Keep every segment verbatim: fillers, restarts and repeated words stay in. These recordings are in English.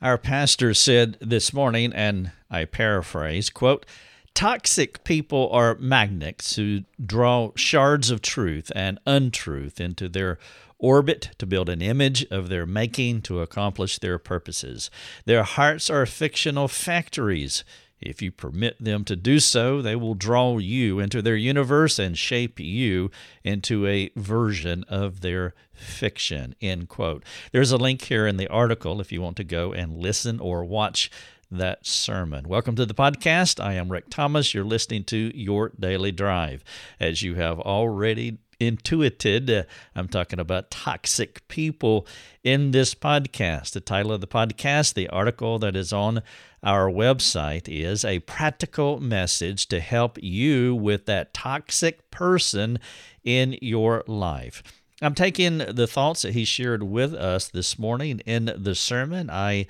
Our pastor said this morning, and I paraphrase, quote, "Toxic people are magnets who draw shards of truth and untruth into their orbit to build an image of their making to accomplish their purposes. Their hearts are fictional factories. If you permit them to do so, they will draw you into their universe and shape you into a version of their fiction," end quote. There's a link here in the article if you want to go and listen or watch that sermon. Welcome to the podcast. I am Rick Thomas. You're listening to Your Daily Drive. As you have already intuited, uh, I'm talking about toxic people in this podcast. The title of the podcast, the article that is on our website, is "A Practical Message to Help You with That Toxic Person in Your Life." I'm taking the thoughts that he shared with us this morning in the sermon. I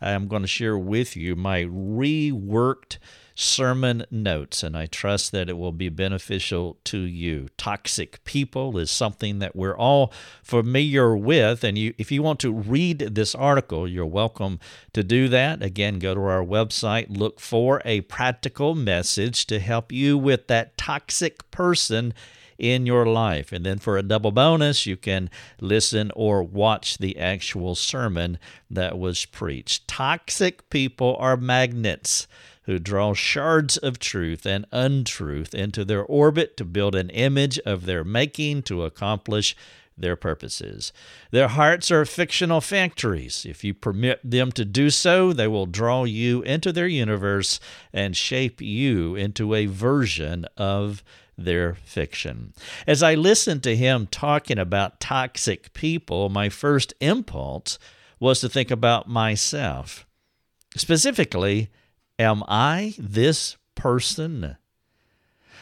am going to share with you my reworked sermon notes, and I trust that it will be beneficial to you. Toxic people is something that we're all familiar with, and you, if you want to read this article, you're welcome to do that. Again, go to our website, look for "A Practical Message to Help You with That Toxic Person in Your Life." And then for a double bonus, you can listen or watch the actual sermon that was preached. Toxic people are magnets who draw shards of truth and untruth into their orbit to build an image of their making to accomplish their purposes. Their hearts are fictional factories. If you permit them to do so, they will draw you into their universe and shape you into a version of their fiction. As I listened to him talking about toxic people, my first impulse was to think about myself. Specifically, am I this person?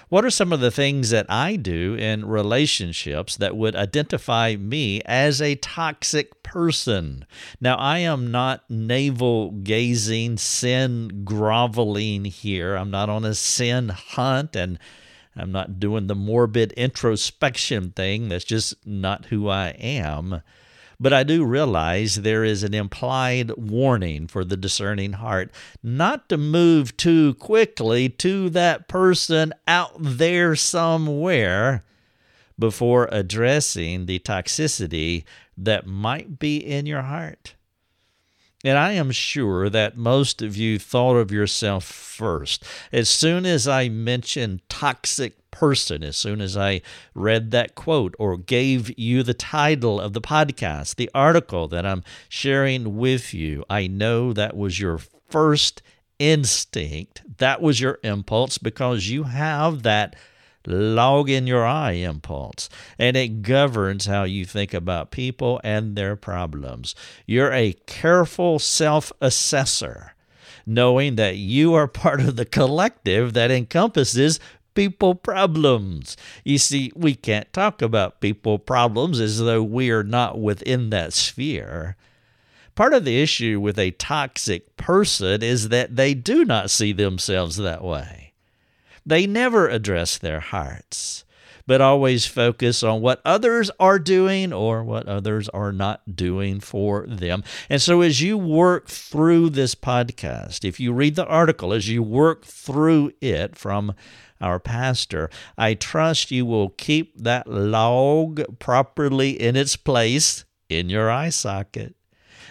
What are some of the things that I do in relationships that would identify me as a toxic person? Now, I am not navel-gazing, sin-groveling here. I'm not on a sin hunt, and I'm not doing the morbid introspection thing. That's just not who I am. But I do realize there is an implied warning for the discerning heart not to move too quickly to that person out there somewhere before addressing the toxicity that might be in your heart. And I am sure that most of you thought of yourself first. As soon as I mentioned toxic person, as soon as I read that quote or gave you the title of the podcast, the article that I'm sharing with you, I know that was your first instinct. That was your impulse because you have that log in your eye impulse, and it governs how you think about people and their problems. You're a careful self-assessor, knowing that you are part of the collective that encompasses people problems. You see, we can't talk about people problems as though we are not within that sphere. Part of the issue with a toxic person is that they do not see themselves that way. They never address their hearts, but always focus on what others are doing or what others are not doing for them. And so as you work through this podcast, if you read the article, as you work through it from our pastor, I trust you will keep that log properly in its place in your eye socket,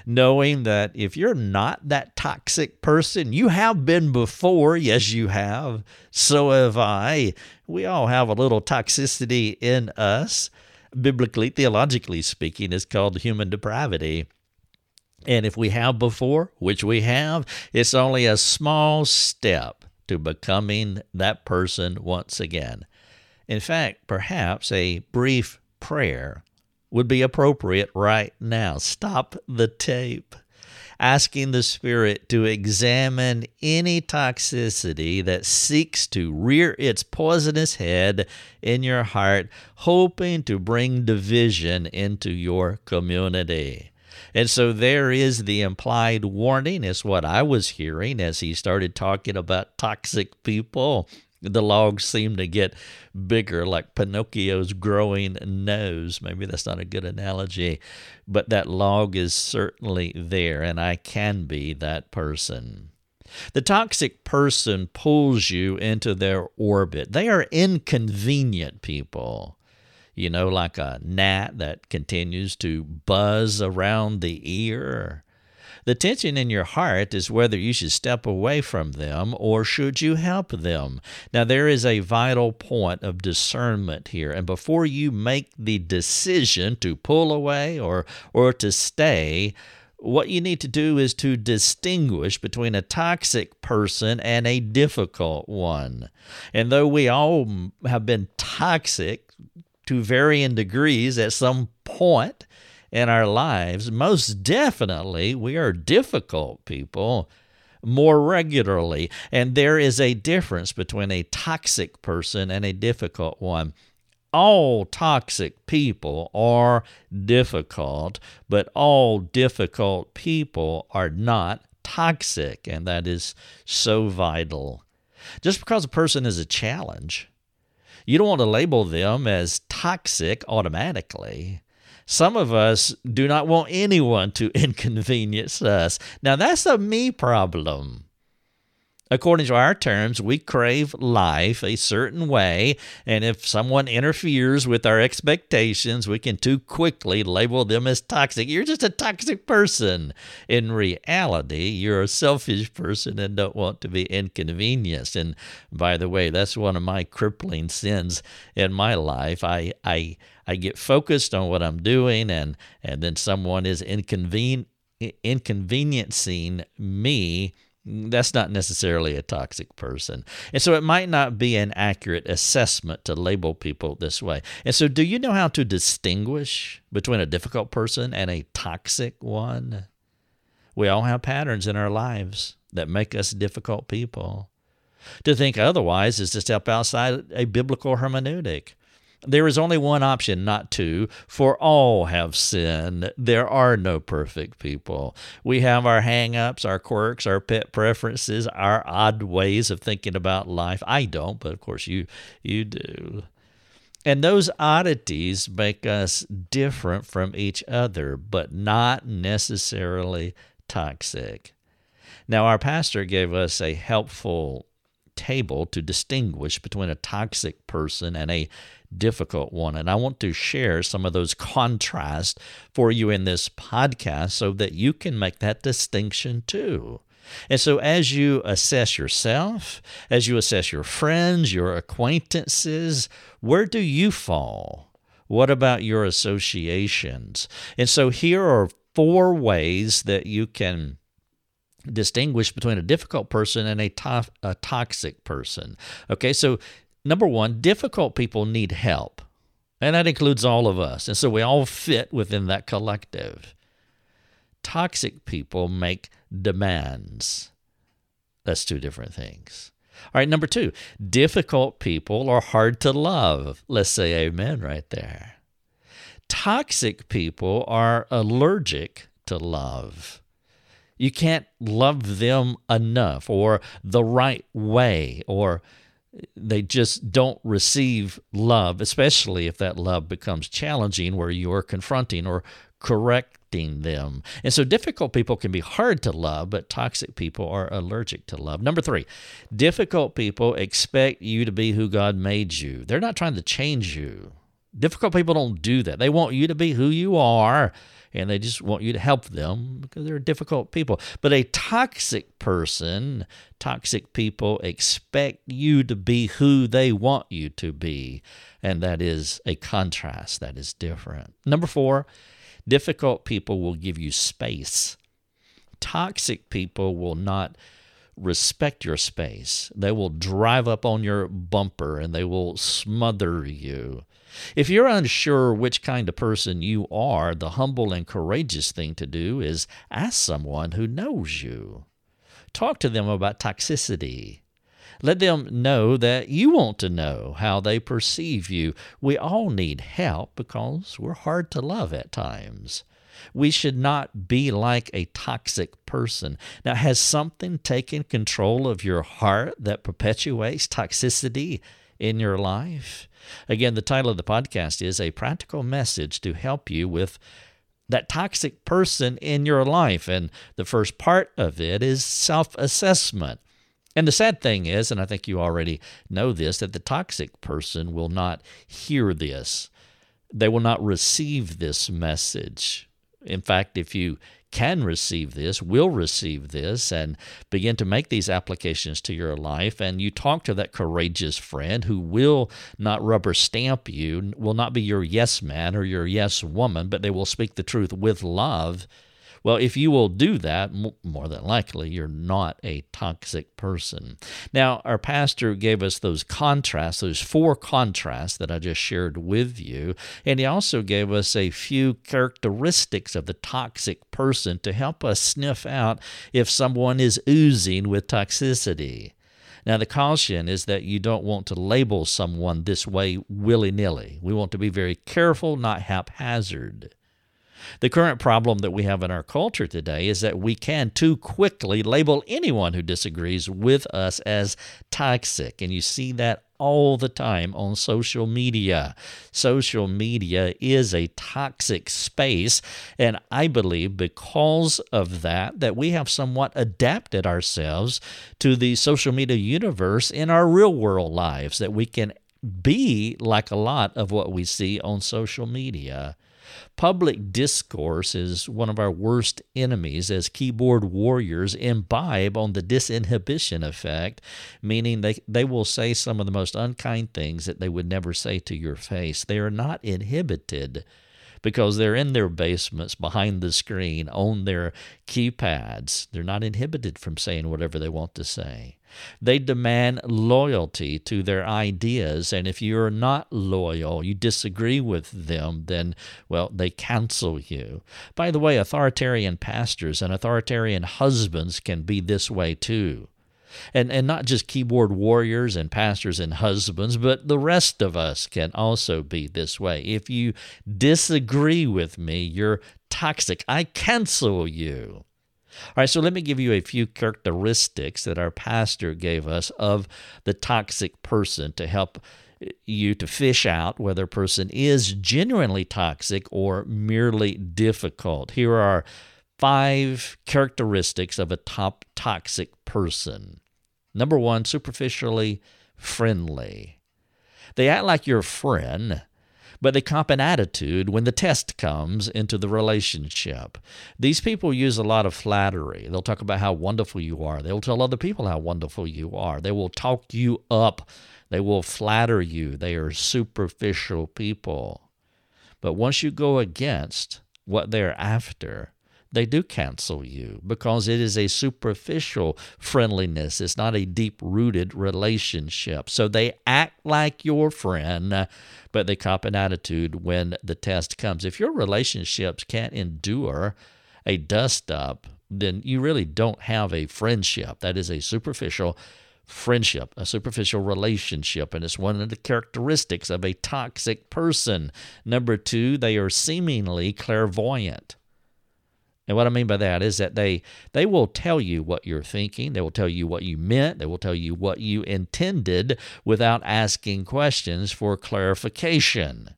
knowing that if you're not that toxic person, you have been before. Yes, you have. So have I. We all have a little toxicity in us. Biblically, theologically speaking, it's called human depravity. And if we have before, which we have, it's only a small step to becoming that person once again. In fact, perhaps a brief prayer would be appropriate right now. Stop the tape, asking the Spirit to examine any toxicity that seeks to rear its poisonous head in your heart, hoping to bring division into your community. And so there is the implied warning, is what I was hearing as he started talking about toxic people. The logs seem to get bigger, like Pinocchio's growing nose. Maybe that's not a good analogy, but that log is certainly there, and I can be that person. The toxic person pulls you into their orbit. They are inconvenient people, you know, like a gnat that continues to buzz around the ear. The tension in your heart is whether you should step away from them or should you help them. Now, there is a vital point of discernment here. And before you make the decision to pull away or, or to stay, what you need to do is to distinguish between a toxic person and a difficult one. And though we all have been toxic to varying degrees at some point in our lives, most definitely we are difficult people more regularly. And there is a difference between a toxic person and a difficult one. All toxic people are difficult, but all difficult people are not toxic, and that is so vital. Just because a person is a challenge, you don't want to label them as toxic automatically. Some of us do not want anyone to inconvenience us. Now, that's a me problem. According to our terms, we crave life a certain way, and if someone interferes with our expectations, we can too quickly label them as toxic. You're just a toxic person. In reality, you're a selfish person and don't want to be inconvenienced. And by the way, that's one of my crippling sins in my life. I, I, I get focused on what I'm doing, and, and then someone is inconven- inconveniencing me. That's not necessarily a toxic person. And so it might not be an accurate assessment to label people this way. And so do you know how to distinguish between a difficult person and a toxic one? We all have patterns in our lives that make us difficult people. To think otherwise is to step outside a biblical hermeneutic. There is only one option, not two, for all have sinned. There are no perfect people. We have our hang-ups, our quirks, our pet preferences, our odd ways of thinking about life. I don't, but of course you, you do. And those oddities make us different from each other, but not necessarily toxic. Now, our pastor gave us a helpful table to distinguish between a toxic person and a difficult one. And I want to share some of those contrasts for you in this podcast so that you can make that distinction too. And so as you assess yourself, as you assess your friends, your acquaintances, where do you fall? What about your associations? And so here are four ways that you can distinguish between a difficult person and a, to- a toxic person. Okay, so number one, difficult people need help, and that includes all of us, and so we all fit within that collective. Toxic people make demands. That's two different things. All right, number two, difficult people are hard to love. Let's say amen right there. Toxic people are allergic to love. You can't love them enough or the right way, or they just don't receive love, especially if that love becomes challenging where you're confronting or correcting them. And so difficult people can be hard to love, but toxic people are allergic to love. Number three, difficult people expect you to be who God made you. They're not trying to change you. Difficult people don't do that. They want you to be who you are, and they just want you to help them because they're difficult people. But a toxic person, toxic people expect you to be who they want you to be, and that is a contrast that is different. Number four, difficult people will give you space. Toxic people will not respect your space. They will drive up on your bumper, and they will smother you. If you're unsure which kind of person you are, the humble and courageous thing to do is ask someone who knows you. Talk to them about toxicity. Let them know that you want to know how they perceive you. We all need help because we're hard to love at times. We should not be like a toxic person. Now, has something taken control of your heart that perpetuates toxicity in your life? Again, the title of the podcast is A Practical Message to Help You with That Toxic Person in Your Life. And the first part of it is self-assessment. And the sad thing is, and I think you already know this, that the toxic person will not hear this. They will not receive this message. In fact, if you can receive this, will receive this, and begin to make these applications to your life, and you talk to that courageous friend who will not rubber stamp you, will not be your yes man or your yes woman, but they will speak the truth with love. Well, if you will do that, more than likely, you're not a toxic person. Now, our pastor gave us those contrasts, those four contrasts that I just shared with you, and he also gave us a few characteristics of the toxic person to help us sniff out if someone is oozing with toxicity. Now, the caution is that you don't want to label someone this way willy-nilly. We want to be very careful, not haphazard. The current problem that we have in our culture today is that we can too quickly label anyone who disagrees with us as toxic, and you see that all the time on social media. Social media is a toxic space, and I believe because of that, that we have somewhat adapted ourselves to the social media universe in our real-world lives, that we can be like a lot of what we see on social media. Public discourse is one of our worst enemies as keyboard warriors imbibe on the disinhibition effect, meaning they, they will say some of the most unkind things that they would never say to your face. They are not inhibited because they're in their basements, behind the screen, on their keypads. They're not inhibited from saying whatever they want to say. They demand loyalty to their ideas, and if you're not loyal, you disagree with them, then, well, they cancel you. By the way, authoritarian pastors and authoritarian husbands can be this way too. And and not just keyboard warriors and pastors and husbands, but the rest of us can also be this way. If you disagree with me, you're toxic. I cancel you. All right, so let me give you a few characteristics that our pastor gave us of the toxic person to help you to fish out whether a person is genuinely toxic or merely difficult. Here are five characteristics of a top toxic person. Number one, superficially friendly. They act like your friend, but they cop an attitude when the test comes into the relationship. These people use a lot of flattery. They'll talk about how wonderful you are. They'll tell other people how wonderful you are. They will talk you up. They will flatter you. They are superficial people. But once you go against what they're after, they do cancel you because it is a superficial friendliness. It's not a deep-rooted relationship. So they act like your friend, but they cop an attitude when the test comes. If your relationships can't endure a dust-up, then you really don't have a friendship. That is a superficial friendship, a superficial relationship, and it's one of the characteristics of a toxic person. Number two, they are seemingly clairvoyant. And what I mean by that is that they they will tell you what you're thinking. They will tell you what you meant. They will tell you what you intended without asking questions for clarification.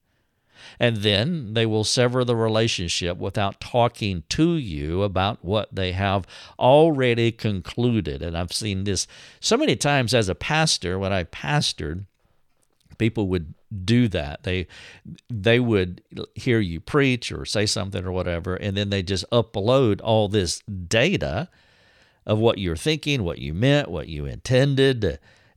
And then they will sever the relationship without talking to you about what they have already concluded. And I've seen this so many times as a pastor. When I pastored, people would do that. They they would hear you preach or say something or whatever, and then they just upload all this data of what you're thinking, what you meant, what you intended,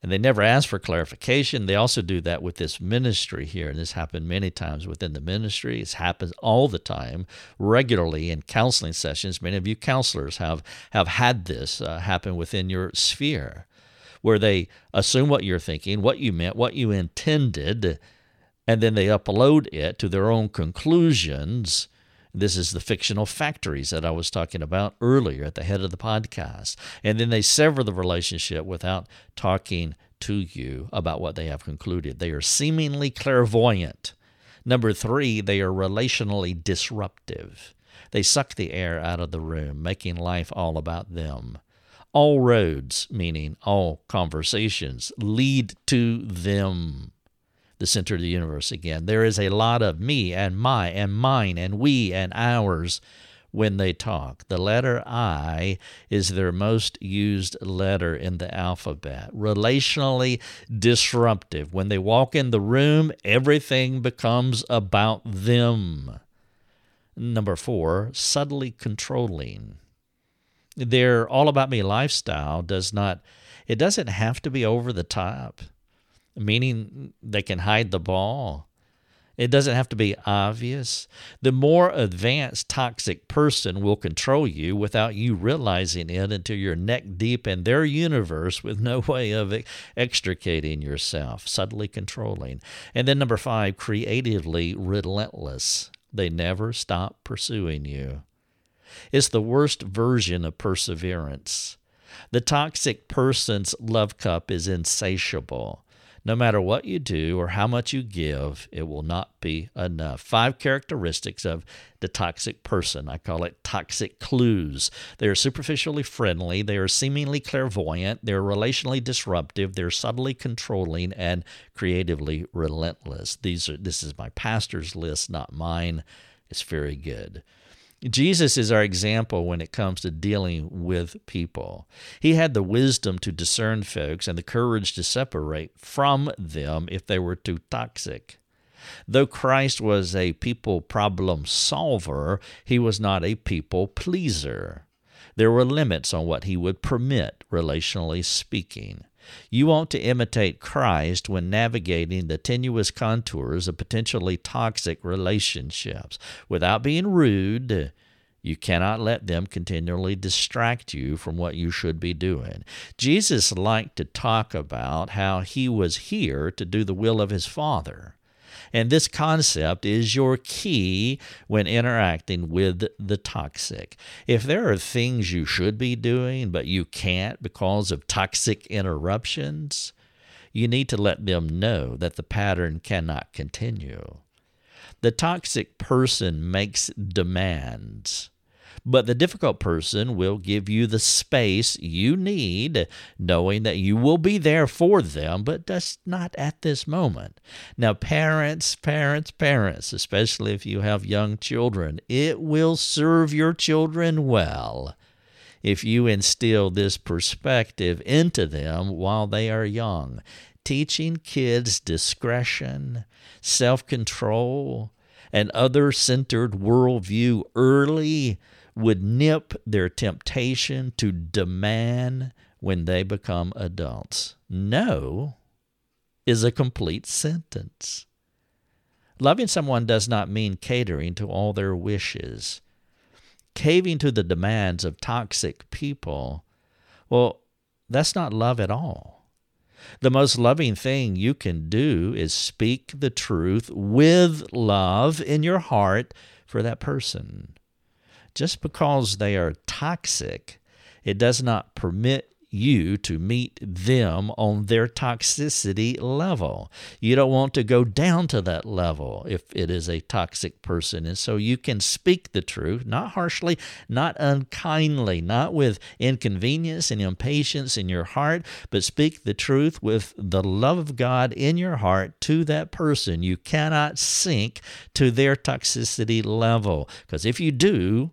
and they never ask for clarification. They also do that with this ministry here, and this happened many times within the ministry. It happens all the time, regularly in counseling sessions. Many of you counselors have, have had this uh, happen within your sphere, where they assume what you're thinking, what you meant, what you intended, and then they upload it to their own conclusions. This is the fictional factories that I was talking about earlier at the head of the podcast. And then they sever the relationship without talking to you about what they have concluded. They are seemingly clairvoyant. Number three, they are relationally disruptive. They suck the air out of the room, making life all about them. All roads, meaning all conversations, lead to them. The center of the universe again. There is a lot of me and my and mine and we and ours when they talk. The letter I is their most used letter in the alphabet. Relationally disruptive. When they walk in the room, everything becomes about them. Number four, subtly controlling. Their all about me lifestyle does not, it doesn't have to be over the top, meaning they can hide the ball. It doesn't have to be obvious. The more advanced toxic person will control you without you realizing it until you're neck deep in their universe with no way of extricating yourself, subtly controlling. And then number five, creatively relentless. They never stop pursuing you. It's the worst version of perseverance. The toxic person's love cup is insatiable. No matter what you do or how much you give, it will not be enough. Five characteristics of the toxic person. I call it toxic clues. They are superficially friendly. They are seemingly clairvoyant. They are relationally disruptive. They are subtly controlling and creatively relentless. These are. This is my pastor's list, not mine. It's very good. Jesus is our example when it comes to dealing with people. He had the wisdom to discern folks and the courage to separate from them if they were too toxic. Though Christ was a people problem solver, he was not a people pleaser. There were limits on what he would permit, relationally speaking. You want to imitate Christ when navigating the tenuous contours of potentially toxic relationships. Without being rude, you cannot let them continually distract you from what you should be doing. Jesus liked to talk about how he was here to do the will of his Father. And this concept is your key when interacting with the toxic. If there are things you should be doing but you can't because of toxic interruptions, you need to let them know that the pattern cannot continue. The toxic person makes demands, but the difficult person will give you the space you need, knowing that you will be there for them, but that's not at this moment. Now, parents, parents, parents, especially if you have young children, it will serve your children well if you instill this perspective into them while they are young. Teaching kids discretion, self-control, and other-centered worldview early would nip their temptation to demand when they become adults. No is a complete sentence. Loving someone does not mean catering to all their wishes. Caving to the demands of toxic people, well, that's not love at all. The most loving thing you can do is speak the truth with love in your heart for that person. Just because they are toxic, it does not permit you to meet them on their toxicity level. You don't want to go down to that level if it is a toxic person. And so you can speak the truth, not harshly, not unkindly, not with inconvenience and impatience in your heart, but speak the truth with the love of God in your heart to that person. You cannot sink to their toxicity level, because if you do,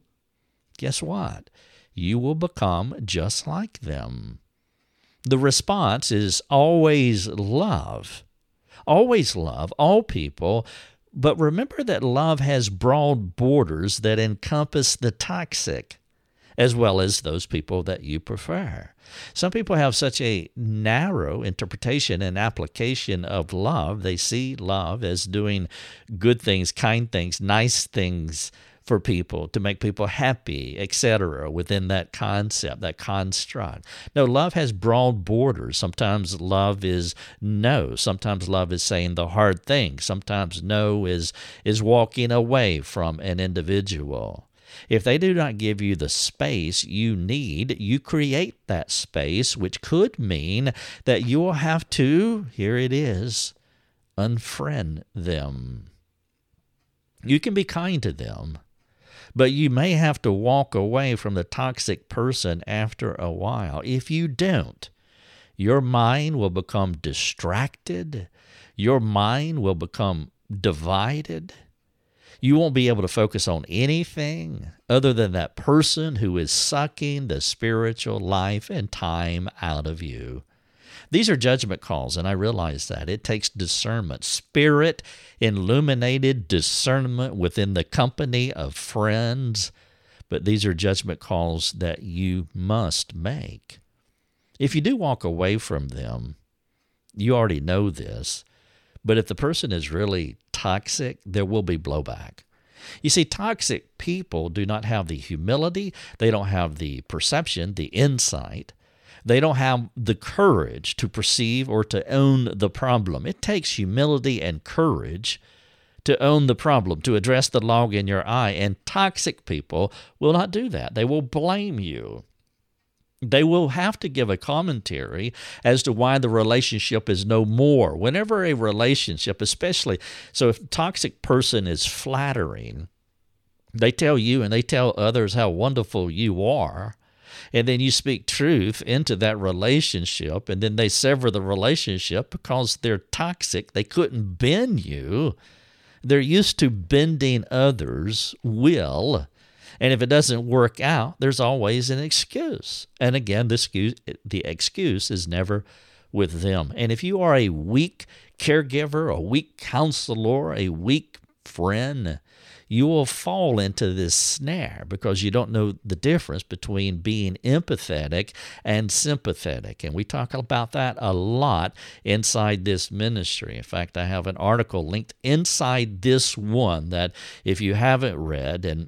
guess what? You will become just like them. The response is always love. Always love all people, but remember that love has broad borders that encompass the toxic, as well as those people that you prefer. Some people have such a narrow interpretation and application of love. They see love as doing good things, kind things, nice things, for people, to make people happy, et cetera, within that concept, that construct. No, love has broad borders. Sometimes love is no. Sometimes love is saying the hard thing. Sometimes no is is walking away from an individual. If they do not give you the space you need, you create that space, which could mean that you will have to, here it is, unfriend them. You can be kind to them, But you may have to walk away from the toxic person after a while. If you don't, your mind will become distracted. Your mind will become divided. You won't be able to focus on anything other than that person who is sucking the spiritual life and time out of you. These are judgment calls, and I realize that. It takes discernment, spirit-illuminated discernment within the company of friends. But these are judgment calls that you must make. If you do walk away from them, you already know this, but if the person is really toxic, there will be blowback. You see, toxic people do not have the humility, they don't have the perception, the insight. They don't have the courage to perceive or to own the problem. It takes humility and courage to own the problem, to address the log in your eye. And toxic people will not do that. They will blame you. They will have to give a commentary as to why the relationship is no more. Whenever a relationship, especially, so if a toxic person is flattering, they tell you and they tell others how wonderful you are. And then you speak truth into that relationship, and then they sever the relationship because they're toxic. They couldn't bend you. They're used to bending others' will. And if it doesn't work out, there's always an excuse. And again, the excuse, the excuse is never with them. And if you are a weak caregiver, a weak counselor, a weak friend, you will fall into this snare because you don't know the difference between being empathetic and sympathetic. And we talk about that a lot inside this ministry. In fact, I have an article linked inside this one that if you haven't read, and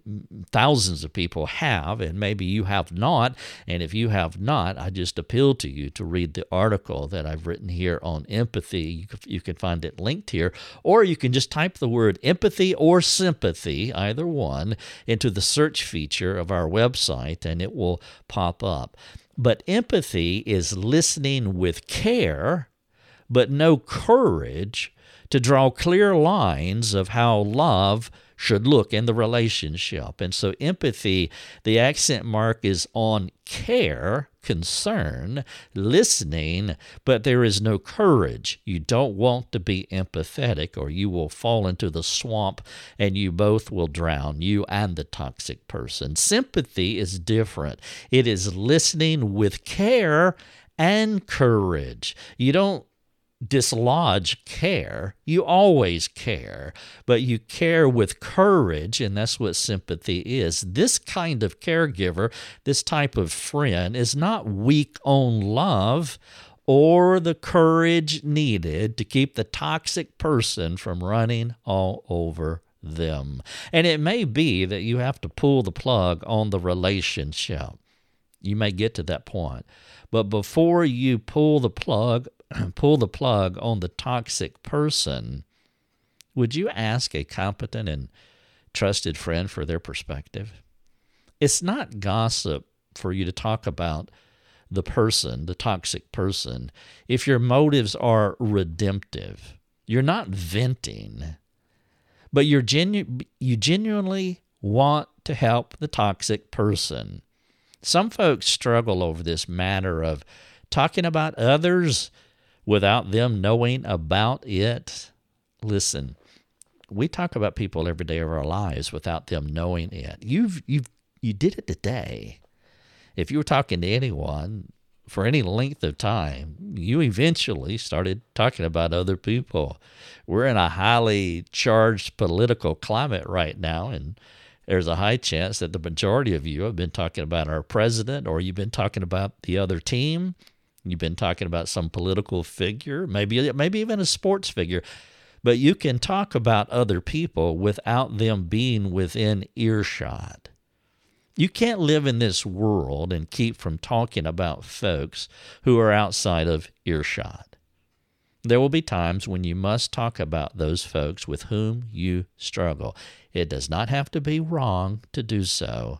thousands of people have, and maybe you have not, and if you have not, I just appeal to you to read the article that I've written here on empathy. You can find it linked here, or you can just type the word empathy or sympathy, either one, into the search feature of our website, and it will pop up. But empathy is listening with care, but no courage to draw clear lines of how love should look in the relationship. And so empathy, the accent mark is on care, concern, listening, but there is no courage. You don't want to be empathetic, or you will fall into the swamp and you both will drown, you and the toxic person. Sympathy is different. It is listening with care and courage. You don't dislodge care. You always care, but you care with courage, and that's what sympathy is. This kind of caregiver, this type of friend, is not weak on love or the courage needed to keep the toxic person from running all over them. And it may be that you have to pull the plug on the relationship. You may get to that point. But before you pull the plug pull the plug on the toxic person, would you ask a competent and trusted friend for their perspective? It's not gossip for you to talk about the person, the toxic person, if your motives are redemptive. You're not venting, but you're genu- you genuinely want to help the toxic person. Some folks struggle over this matter of talking about others without them knowing about it. Listen, we talk about people every day of our lives without them knowing it. You've, you've, you did it today. If you were talking to anyone for any length of time, you eventually started talking about other people. We're in a highly charged political climate right now, and there's a high chance that the majority of you have been talking about our president, or you've been talking about the other team. You've been talking about some political figure, maybe maybe even a sports figure, but you can talk about other people without them being within earshot. You can't live in this world and keep from talking about folks who are outside of earshot. There will be times when you must talk about those folks with whom you struggle. It does not have to be wrong to do so,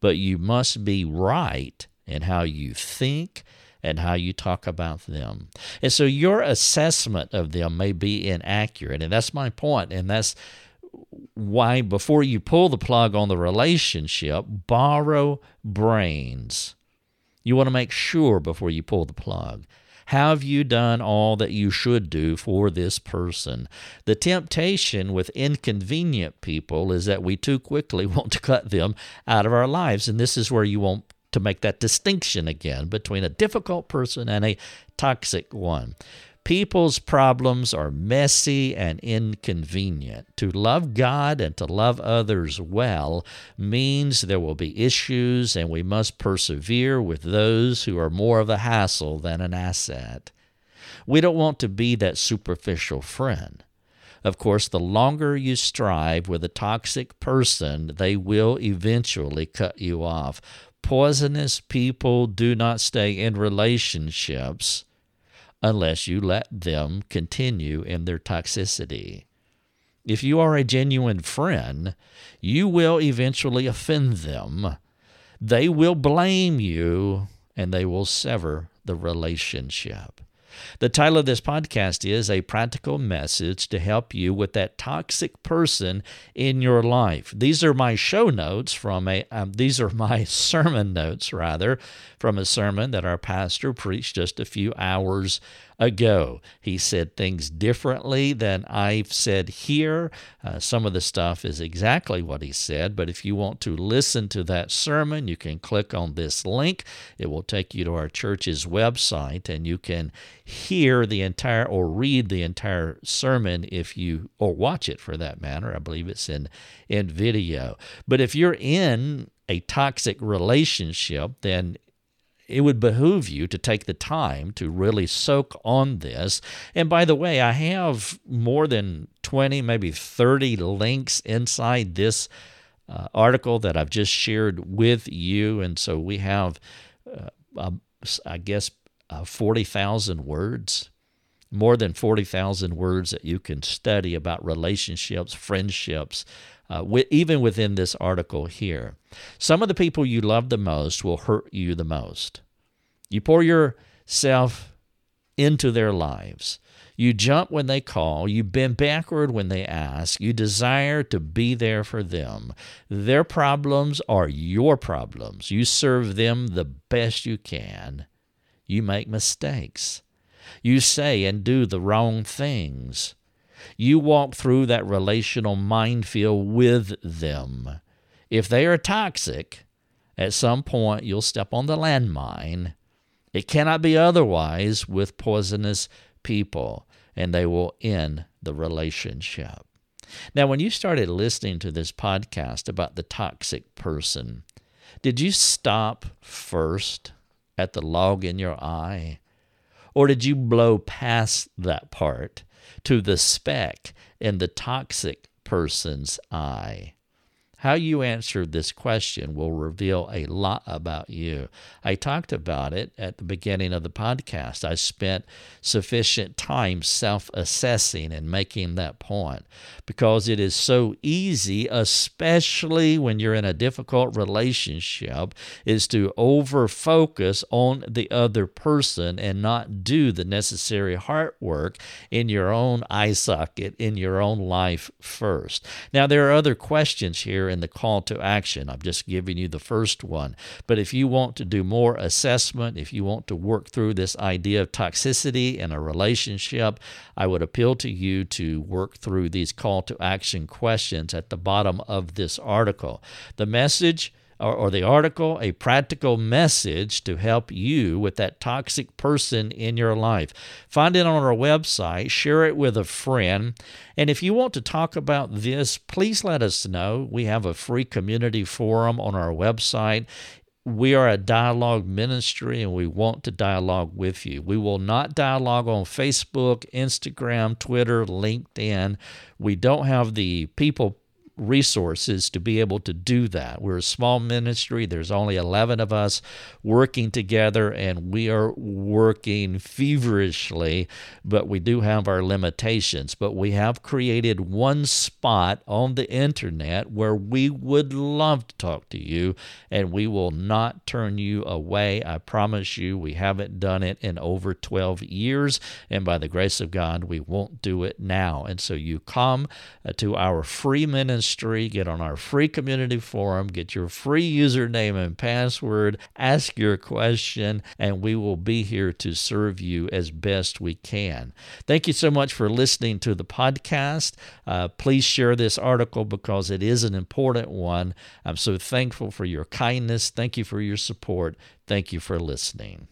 but you must be right in how you think and how you talk about them. And so your assessment of them may be inaccurate, and that's my point, and that's why before you pull the plug on the relationship, borrow brains. You want to make sure before you pull the plug. Have you done all that you should do for this person? The temptation with inconvenient people is that we too quickly want to cut them out of our lives. And this is where you want to make that distinction again between a difficult person and a toxic one. People's problems are messy and inconvenient. To love God and to love others well means there will be issues, and we must persevere with those who are more of a hassle than an asset. We don't want to be that superficial friend. Of course, the longer you strive with a toxic person, they will eventually cut you off. Poisonous people do not stay in relationships unless you let them continue in their toxicity. If you are a genuine friend, you will eventually offend them. They will blame you, and they will sever the relationship. The title of this podcast is A Practical Message to Help You with That Toxic Person in Your Life. These are my show notes from a, um, these are my sermon notes, rather, from a sermon that our pastor preached just a few hours ago. He said things differently than I've said here. Uh, some of the stuff is exactly what he said, but if you want to listen to that sermon, you can click on this link. It will take you to our church's website, and you can hear the entire or read the entire sermon if you, or watch it for that matter. I believe it's in, in video. But if you're in a toxic relationship, then it would behoove you to take the time to really soak on this. And by the way, I have more than twenty, maybe thirty links inside this uh, article that I've just shared with you. And so we have, uh, uh, I guess, uh, forty thousand words, more than forty thousand words that you can study about relationships, friendships, Uh, with, even within this article here. Some of the people you love the most will hurt you the most. You pour yourself into their lives. You jump when they call. You bend backward when they ask. You desire to be there for them. Their problems are your problems. You serve them the best you can. You make mistakes. You say and do the wrong things. You walk through that relational minefield with them. If they are toxic, at some point you'll step on the landmine. It cannot be otherwise with poisonous people, and they will end the relationship. Now, when you started listening to this podcast about the toxic person, did you stop first at the log in your eye? Or did you blow past that part to the speck in the toxic person's eye? How you answer this question will reveal a lot about you. I talked about it at the beginning of the podcast. I spent sufficient time self-assessing and making that point because it is so easy, especially when you're in a difficult relationship, is to over-focus on the other person and not do the necessary heart work in your own eye socket, in your own life first. Now, there are other questions here in the call to action. I'm just giving you the first one. But if you want to do more assessment, if you want to work through this idea of toxicity in a relationship, I would appeal to you to work through these call to action questions at the bottom of this article. The message or, or the article, A Practical Message to Help You with That Toxic Person in Your Life. Find it on our website, share it with a friend, and if you want to talk about this, please let us know. We have a free community forum on our website. We are a dialogue ministry, and we want to dialogue with you. We will not dialogue on Facebook, Instagram, Twitter, LinkedIn. We don't have the people resources to be able to do that. We're a small ministry. There's only eleven of us working together, and we are working feverishly, but we do have our limitations. But we have created one spot on the internet where we would love to talk to you, and we will not turn you away. I promise you, we haven't done it in over twelve years, and by the grace of God, we won't do it now. And so you come to our free ministry, get on our free community forum, get your free username and password, ask your question, and we will be here to serve you as best we can. Thank you so much for listening to the podcast. Uh, please share this article because it is an important one. I'm so thankful for your kindness. Thank you for your support. Thank you for listening.